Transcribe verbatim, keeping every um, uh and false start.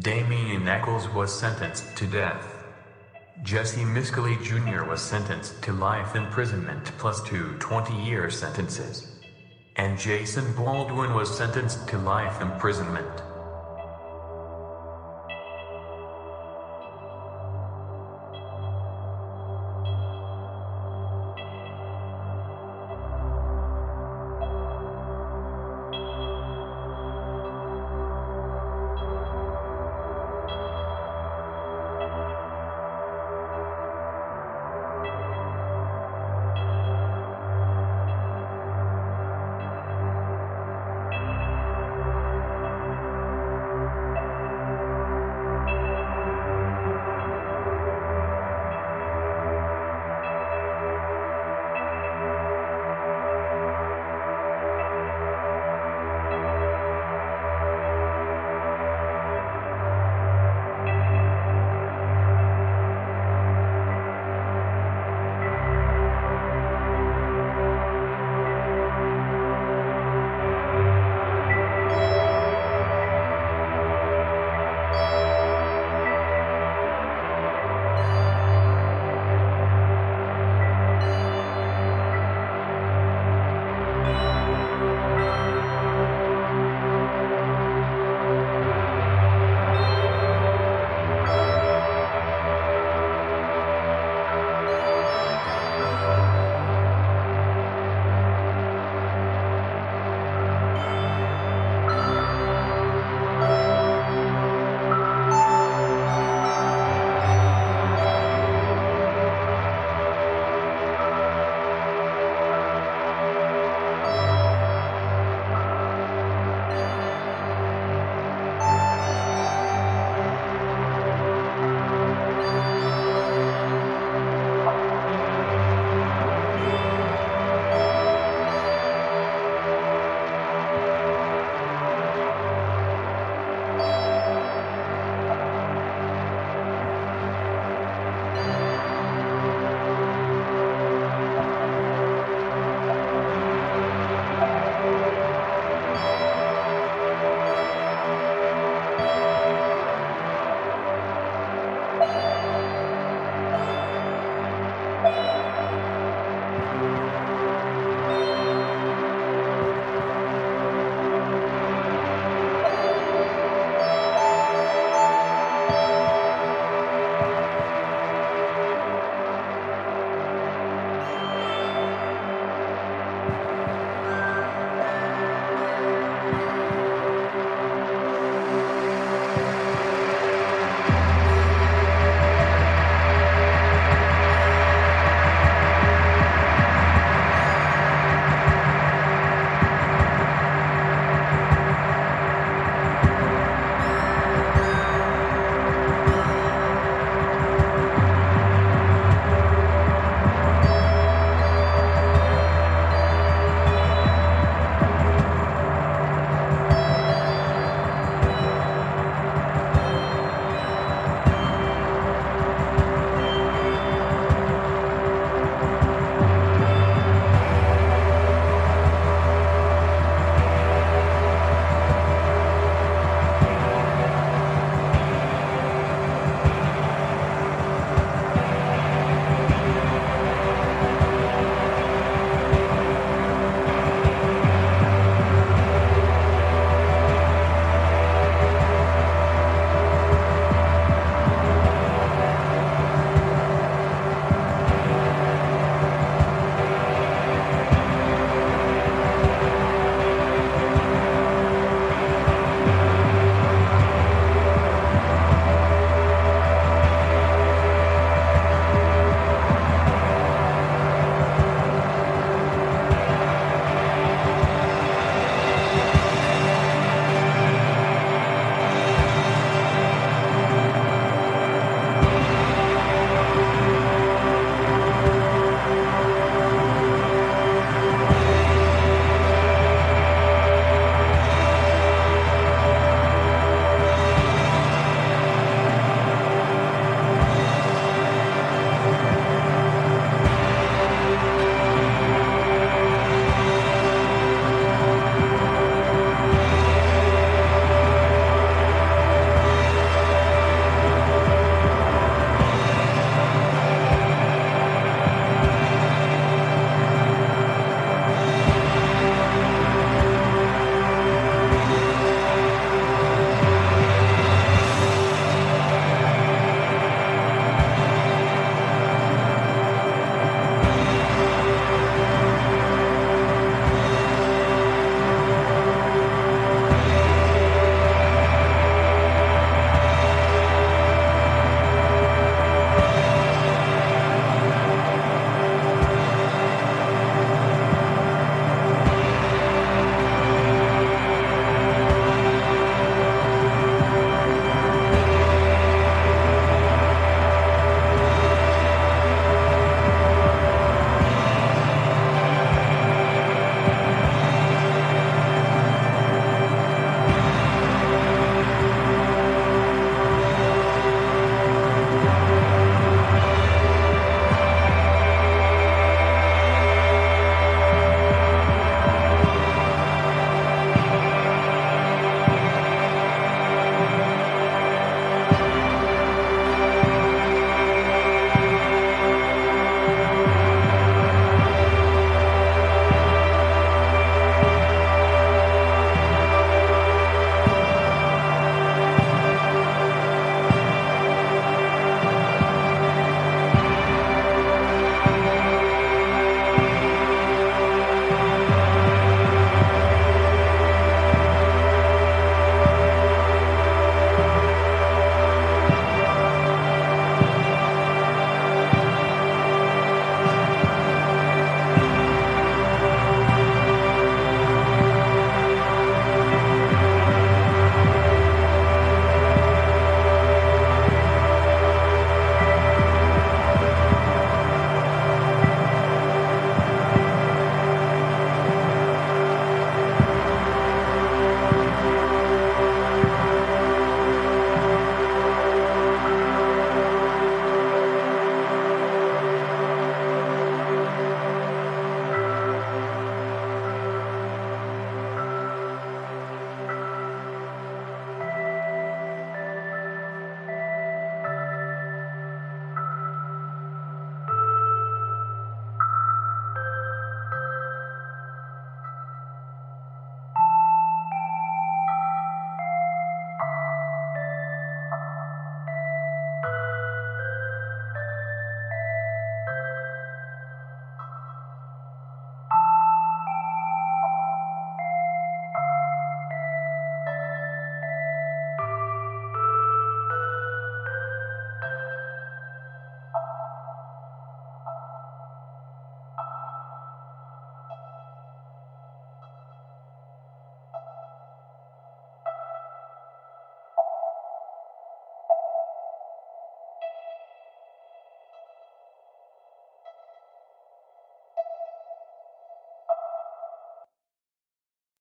Damian Eccles was sentenced to death. Jesse Miskoli Junior was sentenced to life imprisonment plus two twenty-year sentences. And Jason Baldwin was sentenced to life imprisonment.